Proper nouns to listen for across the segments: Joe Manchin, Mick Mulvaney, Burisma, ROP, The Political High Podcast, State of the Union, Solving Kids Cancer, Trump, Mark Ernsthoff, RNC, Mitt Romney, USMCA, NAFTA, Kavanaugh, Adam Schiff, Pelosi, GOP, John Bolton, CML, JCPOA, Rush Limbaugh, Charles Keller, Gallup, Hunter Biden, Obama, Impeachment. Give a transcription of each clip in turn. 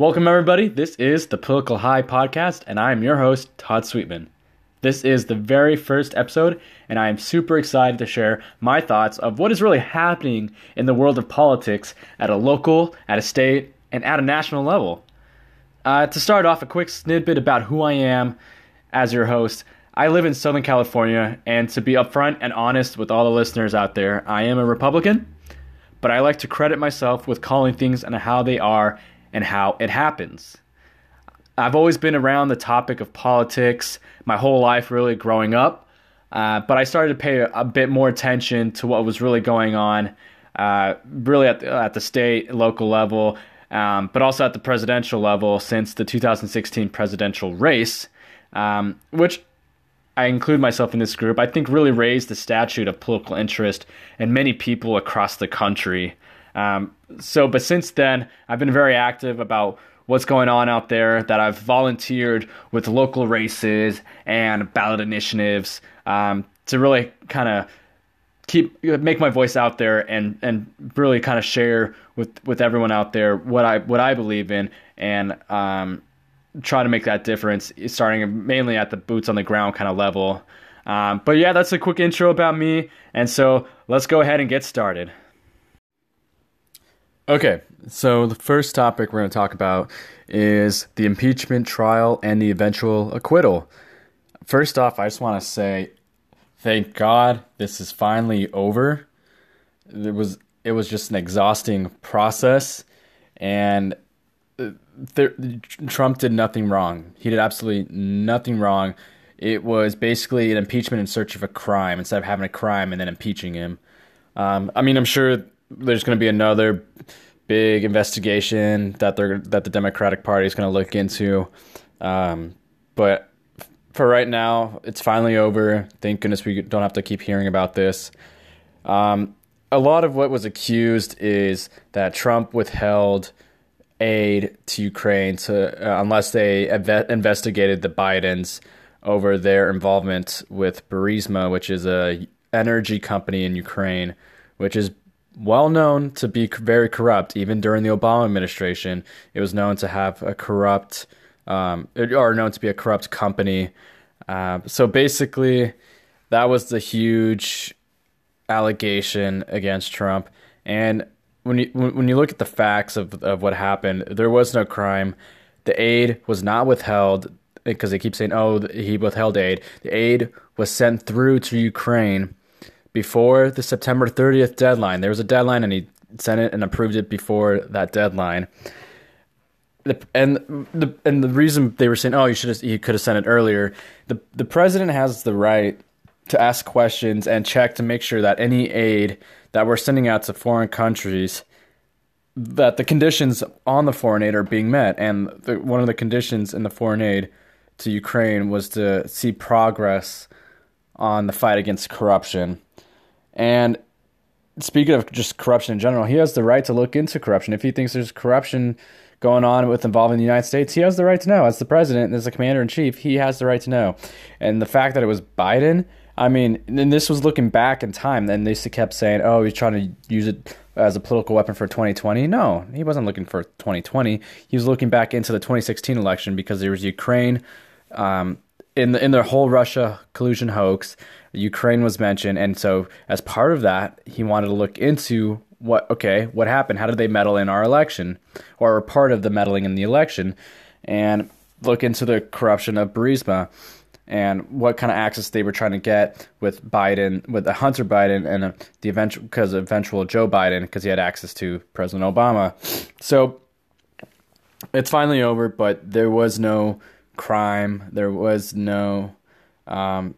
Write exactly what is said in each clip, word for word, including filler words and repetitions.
Welcome, everybody. This is The Political High Podcast, and I am your host, Todd Sweetman. This is the very first episode, and I am super excited to share my thoughts of what is really happening in the world of politics at a local, at a state, and at a national level. Uh, to start off, a quick snippet about who I am as your host. I live in Southern California, and to be upfront and honest with all the listeners out there, I am a Republican, but I like to credit myself with calling things and how they are and how it happens. I've always been around the topic of politics my whole life, really, growing up, uh, but I started to pay a, a bit more attention to what was really going on, uh, really at the, at the state, local level, um, but also at the presidential level since the two thousand sixteen presidential race, um, which I include myself in this group, I think really raised the statute of political interest in many people across the country. Um, so, but since then, I've been very active about what's going on out there, that I've volunteered with local races and ballot initiatives um, to really kind of keep make my voice out there and and really kind of share with, with everyone out there what I what I believe in and um, try to make that difference, starting mainly at the boots on the ground kind of level. Um, but yeah, that's a quick intro about me, and so let's go ahead and get started. Okay, so the first topic we're going to talk about is the impeachment trial and the eventual acquittal. First off, I just want to say, thank God this is finally over. It was it was just an exhausting process, and there, Trump did nothing wrong. He did absolutely nothing wrong. It was basically an impeachment in search of a crime instead of having a crime and then impeaching him. Um, I mean, I'm sure there's going to be another big investigation that they're that the Democratic Party is going to look into. Um, but for right now, it's finally over. Thank goodness we don't have to keep hearing about this. Um, a lot of what was accused is that Trump withheld aid to Ukraine to uh, unless they inve- investigated the Bidens over their involvement with Burisma, which is a energy company in Ukraine, which is well known to be very corrupt. Even during the Obama administration, it was known to have a corrupt, um, or known to be a corrupt company. Uh, so basically, that was the huge allegation against Trump. And when you when you look at the facts of of what happened, there was no crime. The aid was not withheld because they keep saying, "Oh, he withheld aid." The aid was sent through to Ukraine before the September thirtieth deadline. There was a deadline, and he sent it and approved it before that deadline. The, and the and the reason they were saying, "Oh, you should have, you could have sent it earlier." The the president has the right to ask questions and check to make sure that any aid that we're sending out to foreign countries, that the conditions on the foreign aid are being met. And the, one of the conditions in the foreign aid to Ukraine was to see progress on the fight against corruption. And speaking of just corruption in general, he has the right to look into corruption. If he thinks there's corruption going on with involving the United States, he has the right to know. As the president, as the commander-in-chief, he has the right to know. And the fact that it was Biden, I mean, and this was looking back in time, and they kept saying, oh, he's trying to use it as a political weapon for twenty twenty. No, he wasn't looking for twenty twenty. He was looking back into the twenty sixteen election because there was Ukraine, um, in the in the whole Russia collusion hoax, Ukraine was mentioned, and so as part of that, he wanted to look into what okay, what happened? How did they meddle in our election, or were part of the meddling in the election, and look into the corruption of Burisma, and what kind of access they were trying to get with Biden, with the Hunter Biden, and the eventual because eventual Joe Biden, because he had access to President Obama. So it's finally over, but there was no crime. There was no um,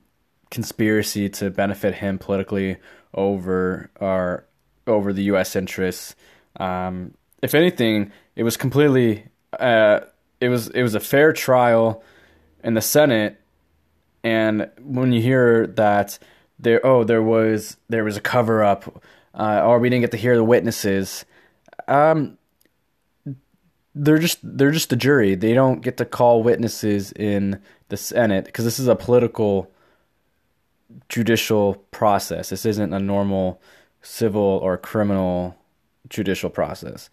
conspiracy to benefit him politically over our over the U S interests. Um, if anything, it was completely uh, it was it was a fair trial in the Senate. And when you hear that there oh there was there was a cover up, uh, or we didn't get to hear the witnesses. Um, They're just they're just the jury. They don't get to call witnesses in the Senate because this is a political judicial process. This isn't a normal civil or criminal judicial process.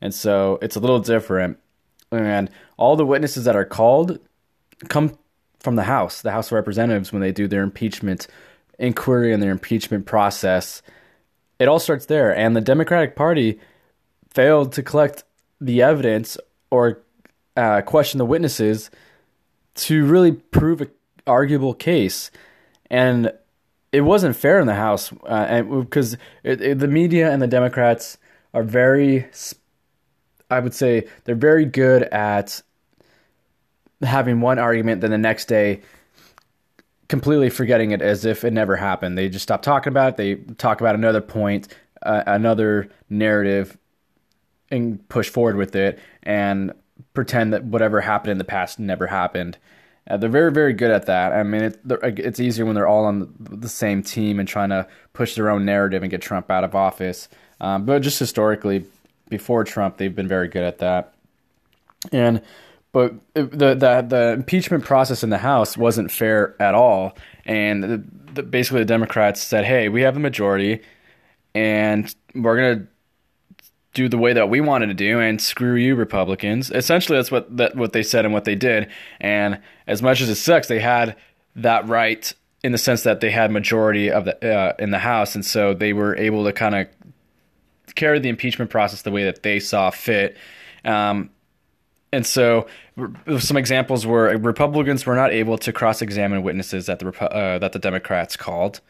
And so it's a little different. And all the witnesses that are called come from the House, the House of Representatives, when they do their impeachment inquiry and their impeachment process. It all starts there. And the Democratic Party failed to collect the evidence or uh, question the witnesses to really prove an arguable case. And it wasn't fair in the House uh, and because it, it, the media and the Democrats are very, I would say, they're very good at having one argument, then the next day completely forgetting it as if it never happened. They just stop talking about it. They talk about another point, uh, another narrative, and push forward with it and pretend that whatever happened in the past never happened. Uh, they're very, very good at that. I mean, it, it's easier when they're all on the same team and trying to push their own narrative and get Trump out of office. Um, but just historically, before Trump, they've been very good at that. And but the the, the impeachment process in the House wasn't fair at all. And the, the, basically, the Democrats said, "Hey, we have the majority, and we're gonna do the way that we wanted to do, and screw you, Republicans." Essentially, that's what that what they said and what they did. And as much as it sucks, they had that right in the sense that they had majority of the uh, in the House, and so they were able to kind of carry the impeachment process the way that they saw fit. Um, and so, some examples were Republicans were not able to cross-examine witnesses that the uh, that the Democrats called.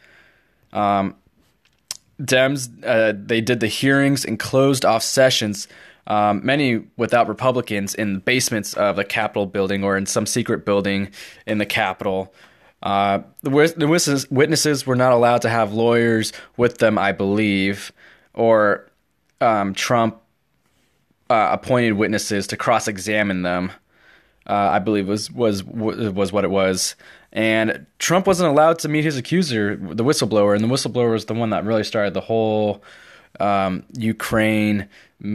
Um, Dems, uh, they did the hearings and closed off sessions, um, many without Republicans, in the basements of the Capitol building or in some secret building in the Capitol. Uh, the witnesses, witnesses were not allowed to have lawyers with them, I believe, or um, Trump uh, appointed witnesses to cross-examine them, uh, I believe was, was, was what it was. And Trump wasn't allowed to meet his accuser, the whistleblower, and the whistleblower was the one that really started the whole um, Ukraine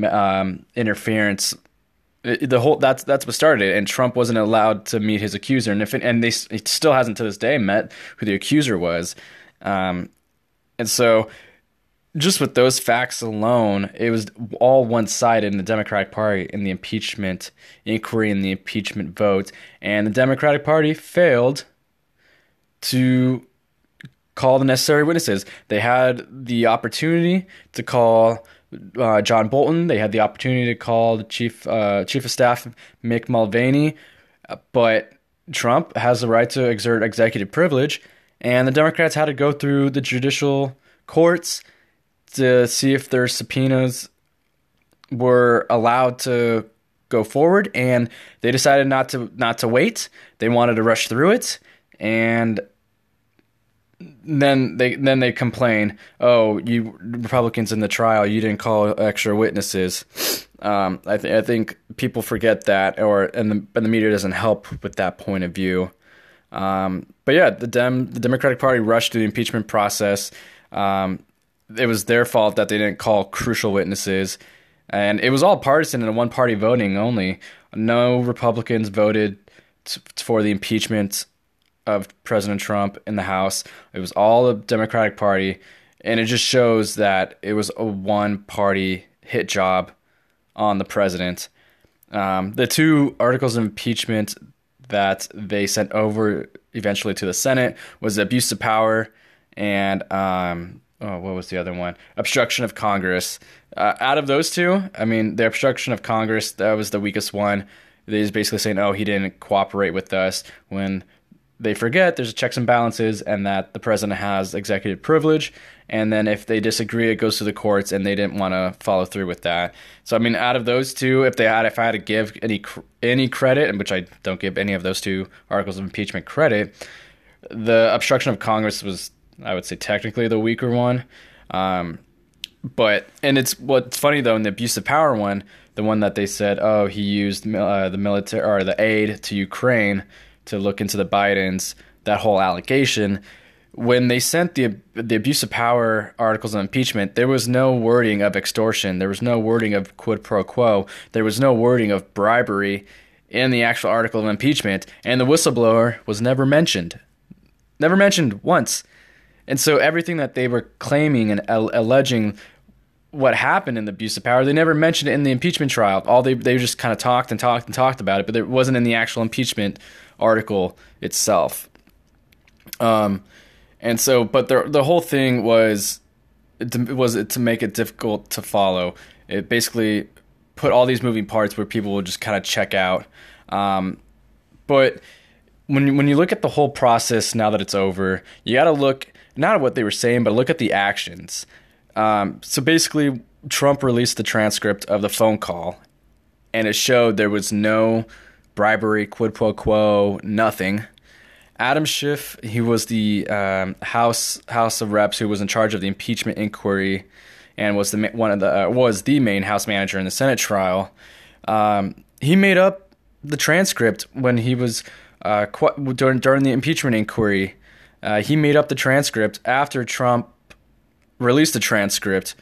um, interference. It, the whole that's that's what started it. And Trump wasn't allowed to meet his accuser, and if it, and they it still hasn't to this day met who the accuser was. Um, and so, just with those facts alone, it was all one-sided in the Democratic Party in the impeachment inquiry and the impeachment vote, and the Democratic Party failed to call the necessary witnesses. They had the opportunity to call uh, John Bolton. They had the opportunity to call the chief uh, chief of staff, Mick Mulvaney. But Trump has the right to exert executive privilege, and the Democrats had to go through the judicial courts to see if their subpoenas were allowed to go forward. And they decided not to not to wait. They wanted to rush through it. And then they then they complain, "Oh, you Republicans in the trial, you didn't call extra witnesses." Um, I, th- I think people forget that, or and the, and the media doesn't help with that point of view. Um, but yeah, the Dem the Democratic Party rushed through the impeachment process. Um, it was their fault that they didn't call crucial witnesses, and it was all partisan and one party voting only. No Republicans voted t- for the impeachment of President Trump in the House. It was all the Democratic Party, and it just shows that it was a one-party hit job on the president. Um, the two articles of impeachment that they sent over eventually to the Senate was abuse of power and um, oh, what was the other one? Obstruction of Congress. Uh, out of those two, I mean, the obstruction of Congress, that was the weakest one. They was basically saying, "Oh, he didn't cooperate with us," when they forget there's checks and balances and that the president has executive privilege. And then if they disagree, it goes to the courts, and they didn't want to follow through with that. So, I mean, out of those two, if they had, if I had to give any, any credit, and which I don't give any of those two articles of impeachment credit, the obstruction of Congress was, I would say, technically the weaker one. Um, but, and it's what's funny though, in the abuse of power one, the one that they said, "Oh, he used uh, the military or the aid to Ukraine to look into the Bidens," that whole allegation. When they sent the the abuse of power articles of impeachment, there was no wording of extortion. There was no wording of quid pro quo. There was no wording of bribery in the actual article of impeachment. And the whistleblower was never mentioned. Never mentioned once. And so everything that they were claiming and alleging what happened in the abuse of power. They never mentioned it in the impeachment trial. All they they just kind of talked and talked and talked about it, but it wasn't in the actual impeachment article itself. Um, and so, but the the whole thing was was it to make it difficult to follow. It basically put all these moving parts where people would just kind of check out. Um, but when you, when you look at the whole process now that it's over, you got to look not at what they were saying, but look at the actions. Um, so basically, Trump released the transcript of the phone call, and it showed there was no bribery, quid pro quo, nothing. Adam Schiff, he was the um, House House of Reps who was in charge of the impeachment inquiry, and was the one of the uh, was the main House manager in the Senate trial. Um, he made up the transcript when he was uh, qu- during during the impeachment inquiry. Uh, he made up the transcript after Trump released the transcript,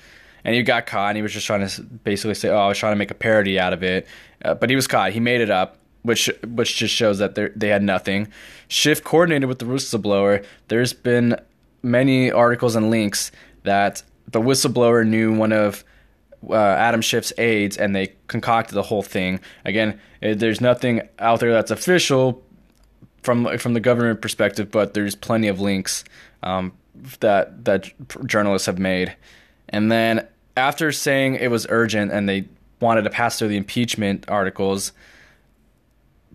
and he got caught, and he was just trying to basically say, oh, I was trying to make a parody out of it. Uh, but he was caught. He made it up, which which just shows that they had nothing. Schiff coordinated with the whistleblower. There's been many articles and links that the whistleblower knew one of uh, Adam Schiff's aides, and they concocted the whole thing. Again, there's nothing out there that's official from from the government perspective, but there's plenty of links um that that journalists have made. And then after saying it was urgent and they wanted to pass through the impeachment articles,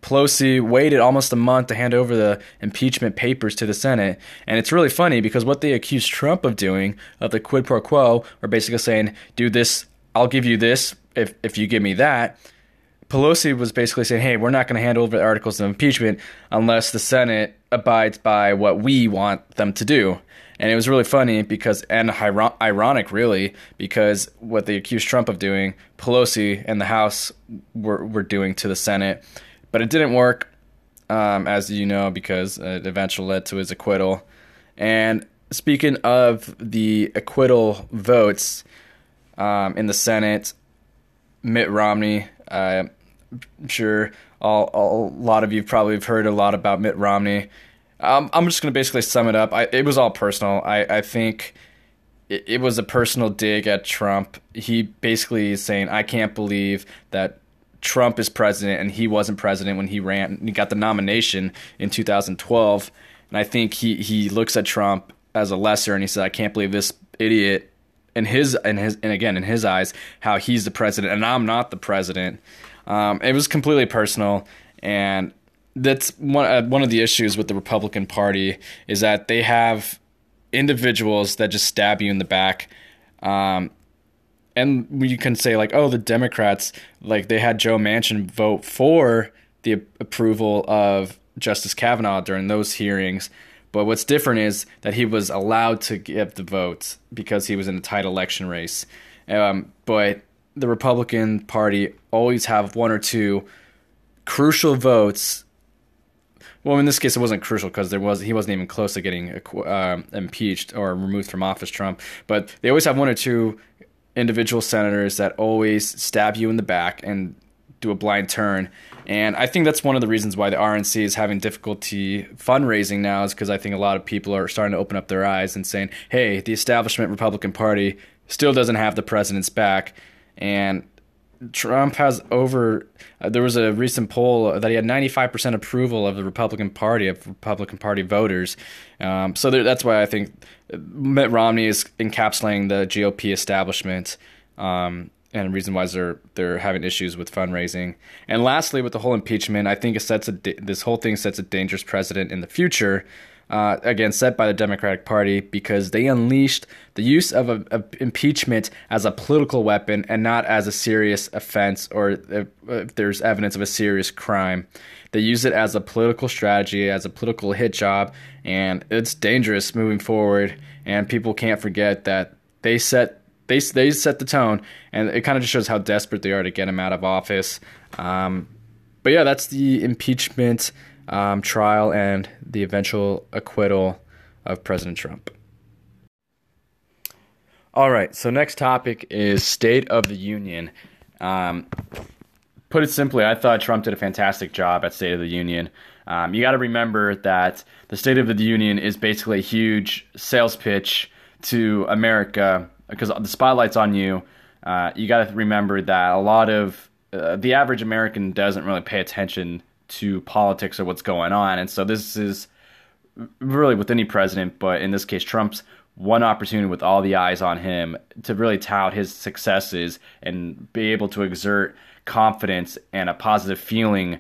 Pelosi waited almost a month to hand over the impeachment papers to the Senate. And it's really funny because what they accused Trump of doing, of the quid pro quo, are basically saying, do this, I'll give you this if if you give me that. Pelosi was basically saying, hey, we're not going to hand over the articles of impeachment unless the Senate abides by what we want them to do. And it was really funny because, and iron- ironic really, because what they accused Trump of doing, Pelosi and the House were, were doing to the Senate. But it didn't work, um, as you know, because it eventually led to his acquittal. And speaking of the acquittal votes um, in the Senate, Mitt Romney, uh, I'm sure all, all, a lot of you probably have heard a lot about Mitt Romney. Um, I'm just going to basically sum it up. I, it was all personal. I, I think it, it was a personal dig at Trump. He basically is saying, I can't believe that Trump is president and he wasn't president when he ran and he got the nomination in two thousand twelve. And I think he, he looks at Trump as a lesser and he says, I can't believe this idiot in his, in his, and again, in his eyes, how he's the president and I'm not the president. Um, it was completely personal. And that's one, uh, one of the issues with the Republican Party is that they have individuals that just stab you in the back. Um, And you can say like, oh, the Democrats, like they had Joe Manchin vote for the a- approval of Justice Kavanaugh during those hearings. But what's different is that he was allowed to give the votes because he was in a tight election race. Um, but the Republican Party always have one or two crucial votes. Well, in this case, it wasn't crucial because there was he wasn't even close to getting um, impeached or removed from office, Trump. But they always have one or two individual senators that always stab you in the back and do a blind turn. And I think that's one of the reasons why the R N C is having difficulty fundraising now, is because I think a lot of people are starting to open up their eyes and saying, hey, the establishment Republican Party still doesn't have the president's back. And Trump has over uh, there was a recent poll that he had ninety-five percent approval of the Republican Party, of Republican Party voters. Um, so there, that's why I think Mitt Romney is encapsulating the G O P establishment um, and the reason why they're, they're having issues with fundraising. And lastly, with the whole impeachment, I think it sets a, this whole thing sets a dangerous precedent in the future, uh, again, set by the Democratic Party, because they unleashed the use of a, a impeachment as a political weapon and not as a serious offense or if, if there's evidence of a serious crime. They use it as a political strategy, as a political hit job, and it's dangerous moving forward. And people can't forget that they set they they set the tone, and it kind of just shows how desperate they are to get him out of office. Um, but yeah, that's the impeachment um, trial and the eventual acquittal of President Trump. All right, so next topic is State of the Union. Um, Put it simply, I thought Trump did a fantastic job at State of the Union. Um, you got to remember that the State of the Union is basically a huge sales pitch to America because the spotlight's on you, uh, you got to remember that a lot of uh, the average American doesn't really pay attention to politics or what's going on. And so this is really with any president, but in this case, Trump's one opportunity with all the eyes on him to really tout his successes and be able to exert confidence and a positive feeling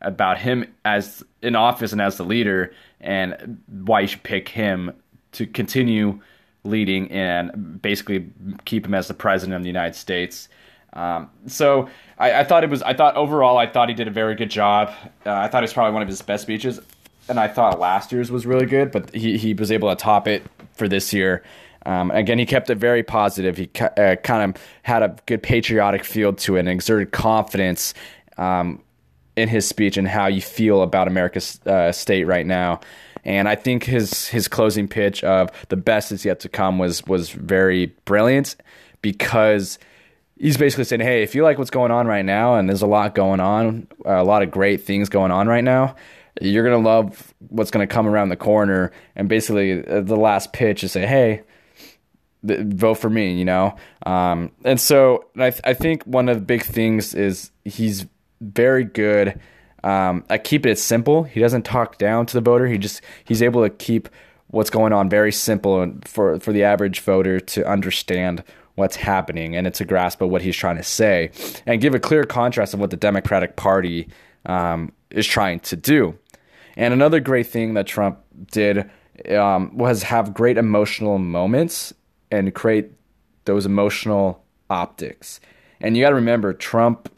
about him as in office and as the leader, and why you should pick him to continue leading and basically keep him as the president of the United States. Um, so I, I thought it was, I thought overall, I thought he did a very good job. Uh, I thought it was probably one of his best speeches, and I thought last year's was really good, but he, he was able to top it for this year. Um, again, he kept it very positive. He ca- uh, kind of had a good patriotic feel to it and exerted confidence um, in his speech and how you feel about America's uh, state right now. And I think his his closing pitch of the best is yet to come was was very brilliant, because he's basically saying, hey, if you like what's going on right now, and there's a lot going on, a lot of great things going on right now, you're going to love what's going to come around the corner. And basically the last pitch is say, hey, th- vote for me, you know? Um, and so I, th- I think one of the big things is he's very good. Um, I keep it simple. He doesn't talk down to the voter. He just, he's able to keep what's going on very simple and for, for the average voter to understand what's happening and it's a grasp of what he's trying to say, and give a clear contrast of what the Democratic Party um, is trying to do. And another great thing that Trump did um, was have great emotional moments and create those emotional optics. And you got to remember, Trump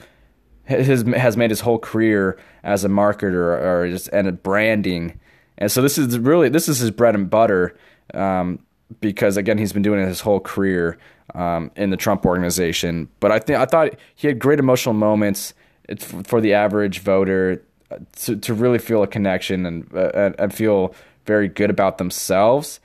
has, has made his whole career as a marketer or just and branding, and so this is really this is his bread and butter. Um, Because again, he's been doing it his whole career um, in the Trump organization. But I think I thought he had great emotional moments for the average voter to to really feel a connection and uh, and feel very good about themselves.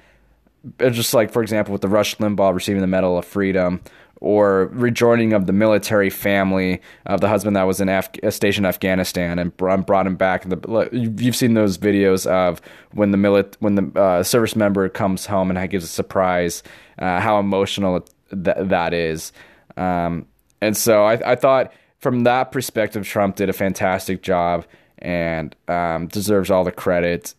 It's just like, for example, with the Rush Limbaugh receiving the Medal of Freedom, or rejoining of the military family of the husband that was in Af- stationed in Afghanistan and brought him back. The, you've seen those videos of when the mili- when the uh, service member comes home and gives a surprise, uh, how emotional th- that is. Um, and so I, I thought from that perspective, Trump did a fantastic job and um, deserves all the credit.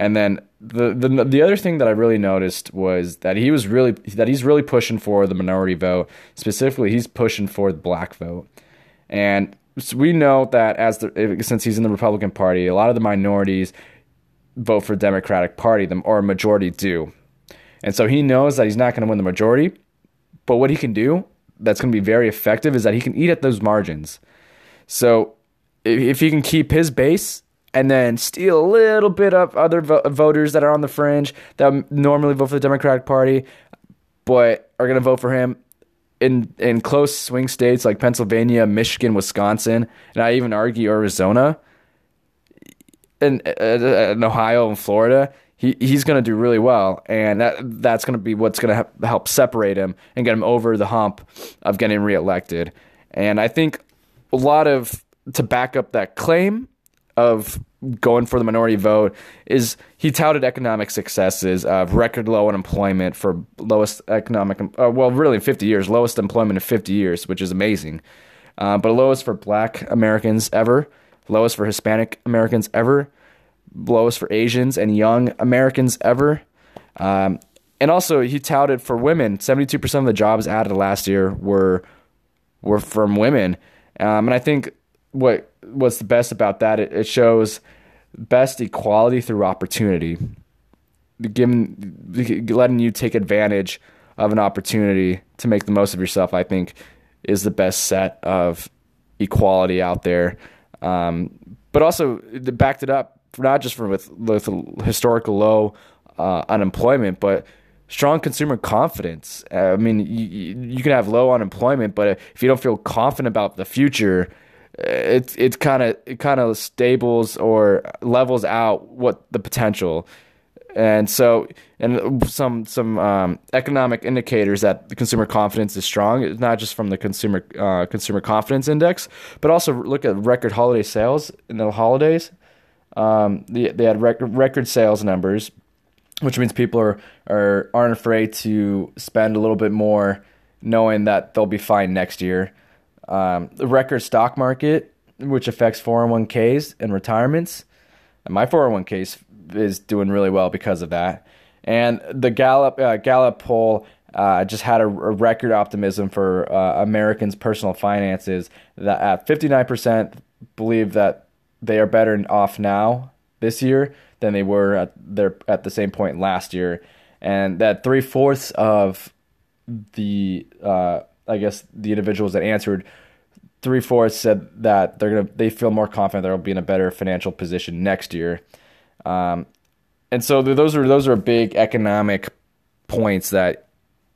And then the, the the other thing that I really noticed was that he was really that he's really pushing for the minority vote. Specifically, he's pushing for the black vote. And so we know that as the since he's in the Republican Party, a lot of the minorities vote for the Democratic Party, them or a majority do. And so he knows that he's not going to win the majority. But what he can do that's going to be very effective is that he can eat at those margins. So if, if he can keep his base and then steal a little bit of other vo- voters that are on the fringe that normally vote for the Democratic Party but are going to vote for him in in close swing states like Pennsylvania, Michigan, Wisconsin, and I even argue Arizona and, uh, and Ohio and Florida, he he's going to do really well. And that that's going to be what's going to ha- help separate him and get him over the hump of getting reelected. And I think a lot of, to back up that claim of going for the minority vote, is he touted economic successes of record low unemployment for lowest economic, uh, well, really fifty years, lowest employment in fifty years, which is amazing. Uh, but lowest for black Americans ever, lowest for Hispanic Americans ever, lowest for Asians and young Americans ever. Um, and also he touted for women, seventy-two percent of the jobs added last year were, were from women. Um, and I think what, what's the best about that? It shows best equality through opportunity, giving, letting you take advantage of an opportunity to make the most of yourself. I think is the best set of equality out there. Um, but also it backed it up for not just for with, with historical low uh, unemployment, but strong consumer confidence. I mean, you, you can have low unemployment, but if you don't feel confident about the future, It it kind of it kind of stables or levels out what the potential, and so and some some um, economic indicators that the consumer confidence is strong. It's not just from the consumer uh, consumer confidence index, but also look at record holiday sales in the holidays. Um, they, they had record record sales numbers, which means people are, are, aren't afraid to spend a little bit more knowing that they'll be fine next year. Um, the record stock market, which affects four oh one k's and retirements. And my four oh one k is, is doing really well because of that. And the Gallup uh, Gallup poll uh, just had a, a record optimism for uh, Americans' personal finances. That at fifty-nine percent believe that they are better off now this year than they were at their at the same point last year, and that three fourths of the uh, I guess the individuals that answered, three fourths said that they're gonna they feel more confident they'll be in a better financial position next year. Um, And so those are those are big economic points that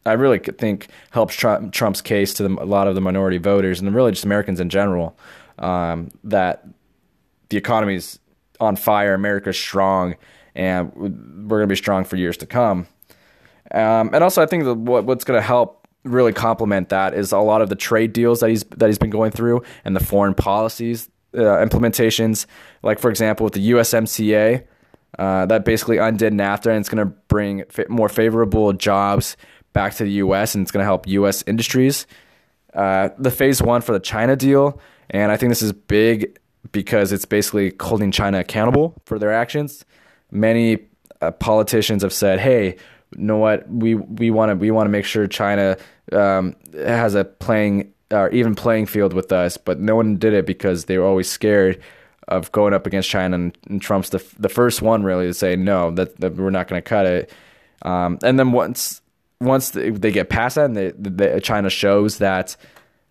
I really think helps Trump, Trump's case to the, a lot of the minority voters and really just Americans in general, um, that the economy's on fire, America's strong, and we're going to be strong for years to come. Um, and also, I think that what, what's going to help really complement that is a lot of the trade deals that he's that he's been going through and the foreign policies uh, implementations, like for example with the U S M C A. Uh, that basically undid NAFTA, and it's going to bring fa- more favorable jobs back to the U S, and it's going to help U S industries. Uh, the phase one for the China deal, and I think this is big because it's basically holding China accountable for their actions. Many uh, politicians have said, "Hey, you know what? We we want to we want to make sure China um, has a playing or uh, even playing field with us," but no one did it because they were always scared of going up against China, and, and Trump's the the first one really to say no, that, that we're not going to cut it. Um, and then once once they, they get past that, and they, they, China shows that,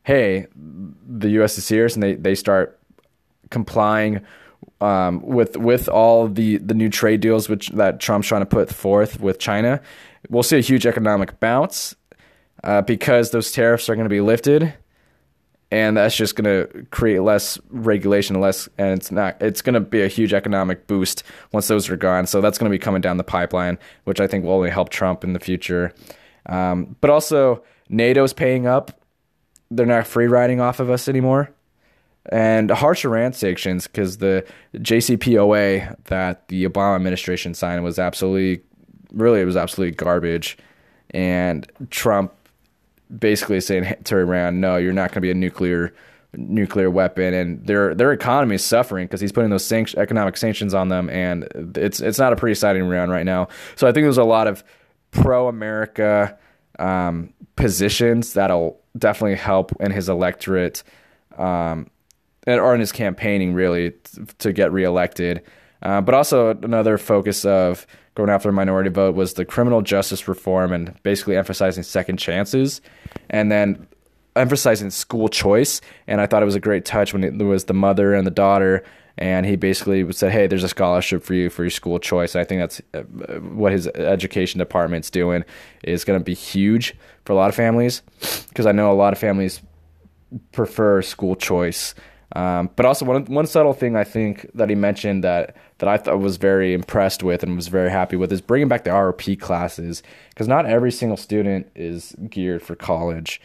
hey, the U S is serious, and they, they start complying um, with with all the, the new trade deals which that Trump's trying to put forth with China, we'll see a huge economic bounce uh, because those tariffs are going to be lifted. And that's just going to create less regulation, less, and it's not. It's going to be a huge economic boost once those are gone. So that's going to be coming down the pipeline, which I think will only help Trump in the future. Um, but also, NATO's paying up; they're not free riding off of us anymore, and harsh Iran sanctions because the J C P O A that the Obama administration signed was absolutely, really, it was absolutely garbage, and Trump basically saying to Iran, no, you're not going to be a nuclear nuclear weapon, and their their economy is suffering because he's putting those sanction, economic sanctions on them, and it's it's not a pretty exciting Iran right now. So I think there's a lot of pro-America um, positions that'll definitely help in his electorate um, or in his campaigning, really, to get reelected. Uh, but also another focus of going after a minority vote was the criminal justice reform and basically emphasizing second chances and then emphasizing school choice. And I thought it was a great touch when it was the mother and the daughter, and he basically said, hey, there's a scholarship for you for your school choice. And I think that's what his education department's doing is going to be huge for a lot of families, because I know a lot of families prefer school choice. Um, but also one one subtle thing I think that he mentioned that, that I thought was very impressed with and was very happy with is bringing back the R O P classes, because not every single student is geared for college,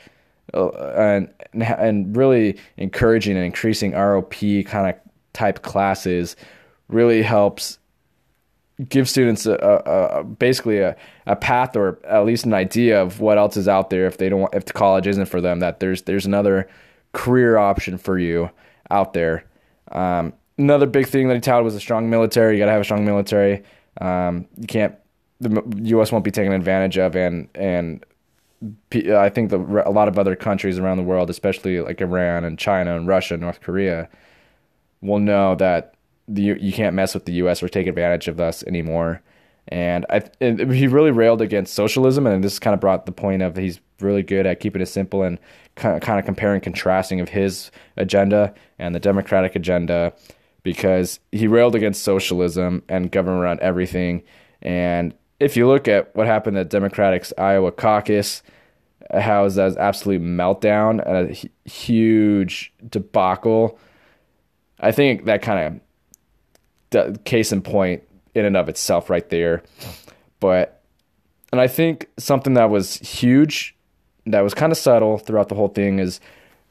uh, and and really encouraging and increasing R O P kind of type classes really helps give students a, a, a basically a, a path or at least an idea of what else is out there if they don't want, if the college isn't for them, that there's there's another career option for you out there. Um, another big thing that he touted was a strong military. You got to have a strong military. Um, you can't, the U S won't be taken advantage of. And, and P, I think the, a lot of other countries around the world, especially like Iran and China and Russia and North Korea, will know that the, you can't mess with the U S or take advantage of us anymore. And I, and he really railed against socialism, and this kind of brought the point of he's really good at keeping it simple and kind of, kind of comparing, contrasting of his agenda and the Democratic agenda, because he railed against socialism and government around everything. And if you look at what happened at Democratic's Iowa caucus, how is that absolute meltdown and a huge debacle? I think that kind of case in point in and of itself right there. But, and I think something that was huge, that was kind of subtle throughout the whole thing is,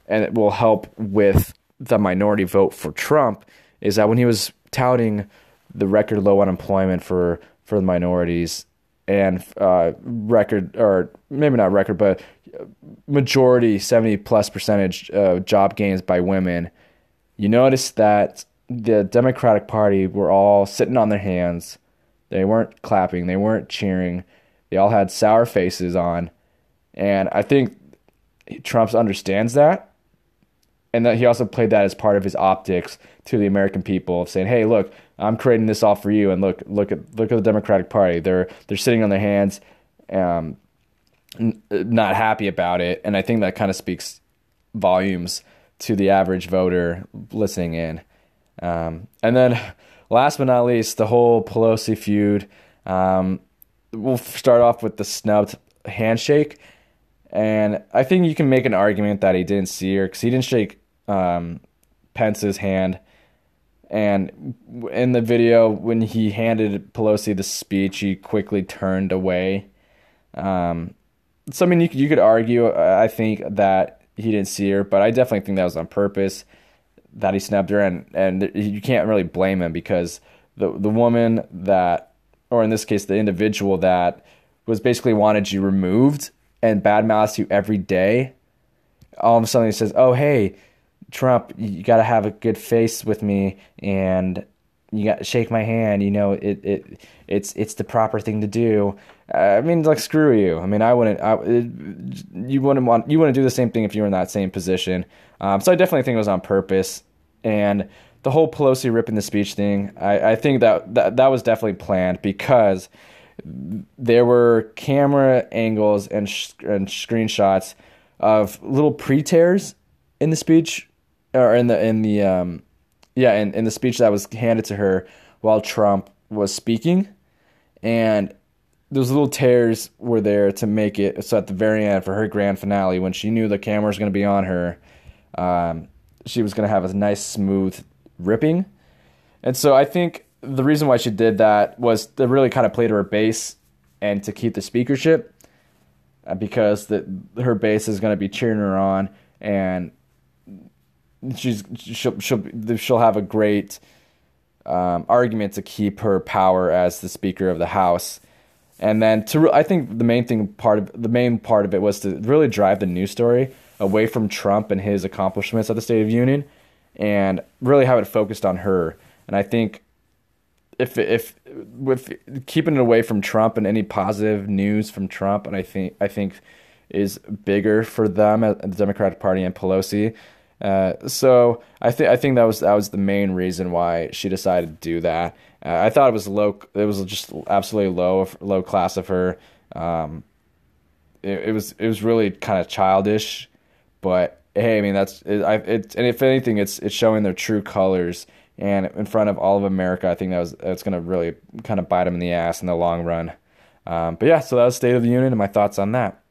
and it will help with the minority vote for Trump, is that when he was touting the record low unemployment for for the minorities, and uh, record, or maybe not record, but majority, seventy plus percentage uh, job gains by women. You notice that the Democratic Party were all sitting on their hands. They weren't clapping. They weren't cheering. They all had sour faces on. And I think Trump understands that. And that he also played that as part of his optics to the American people of saying, hey, look, I'm creating this all for you. And look, look at look at the Democratic Party. They're they're sitting on their hands, um, n- not happy about it. And I think that kind of speaks volumes to the average voter listening in. Um, and then last but not least, the whole Pelosi feud. Um, we'll start off with the snubbed handshake. And I think you can make an argument that he didn't see her because he didn't shake um, Pence's hand. And in the video, when he handed Pelosi the speech, he quickly turned away. Um, so, I mean, you, you could argue, I think, that he didn't see her, but I definitely think that was on purpose, that he snubbed her. And, and you can't really blame him because the the woman that, or in this case, the individual that was basically wanted you removed and badmouths you every day, all of a sudden he says, oh, hey, Trump, you got to have a good face with me, and you got to shake my hand. You know, it, it it's it's the proper thing to do. I mean, like, screw you. I mean, I wouldn't. I, it, you wouldn't want. You wouldn't do the same thing if you were in that same position. Um, so I definitely think it was on purpose. And the whole Pelosi ripping the speech thing, I, I think that, that that was definitely planned because there were camera angles and sh- and screenshots of little pre-tears in the speech, or in the in the um, yeah, in, in the speech that was handed to her while Trump was speaking, and those little tears were there to make it so at the very end for her grand finale, when she knew the camera was going to be on her, um, she was going to have a nice smooth ripping. And so I think the reason why she did that was to really kind of play to her base and to keep the speakership, because the, her base is going to be cheering her on, and she's she'll she'll, she'll have a great um, argument to keep her power as the Speaker of the House. And then to I think the main thing part of the main part of it was to really drive the news story away from Trump and his accomplishments at the State of the Union, and really have it focused on her. And I think if if with keeping it away from Trump and any positive news from Trump, and I think I think is bigger for them, the Democratic Party and Pelosi. Uh, so I think I think that was that was the main reason why she decided to do that. Uh, I thought it was low. It was just absolutely low low class of her. Um, it, it was it was really kind of childish, but hey, I mean that's it, I it and if anything, it's it's showing their true colors. And in front of all of America, I think that was that's going to really kind of bite them in the ass in the long run. Um, but yeah, so that was State of the Union and my thoughts on that.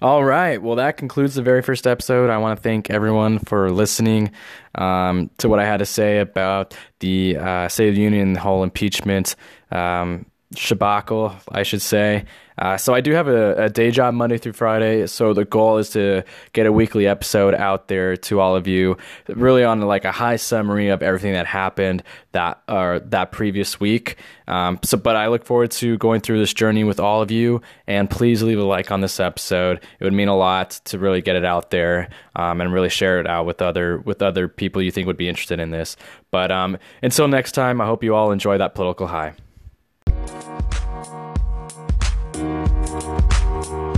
All right. Well, that concludes the very first episode. I want to thank everyone for listening um, to what I had to say about the uh, State of the Union, the whole impeachment um, shabacle, I should say. Uh, so I do have a, a day job Monday through Friday. So the goal is to get a weekly episode out there to all of you, really on like a high summary of everything that happened that uh, that previous week. Um, so, but I look forward to going through this journey with all of you. And please leave a like on this episode. It would mean a lot to really get it out there um, and really share it out with other with other people you think would be interested in this. But um, until next time, I hope you all enjoy that political high. Thank you.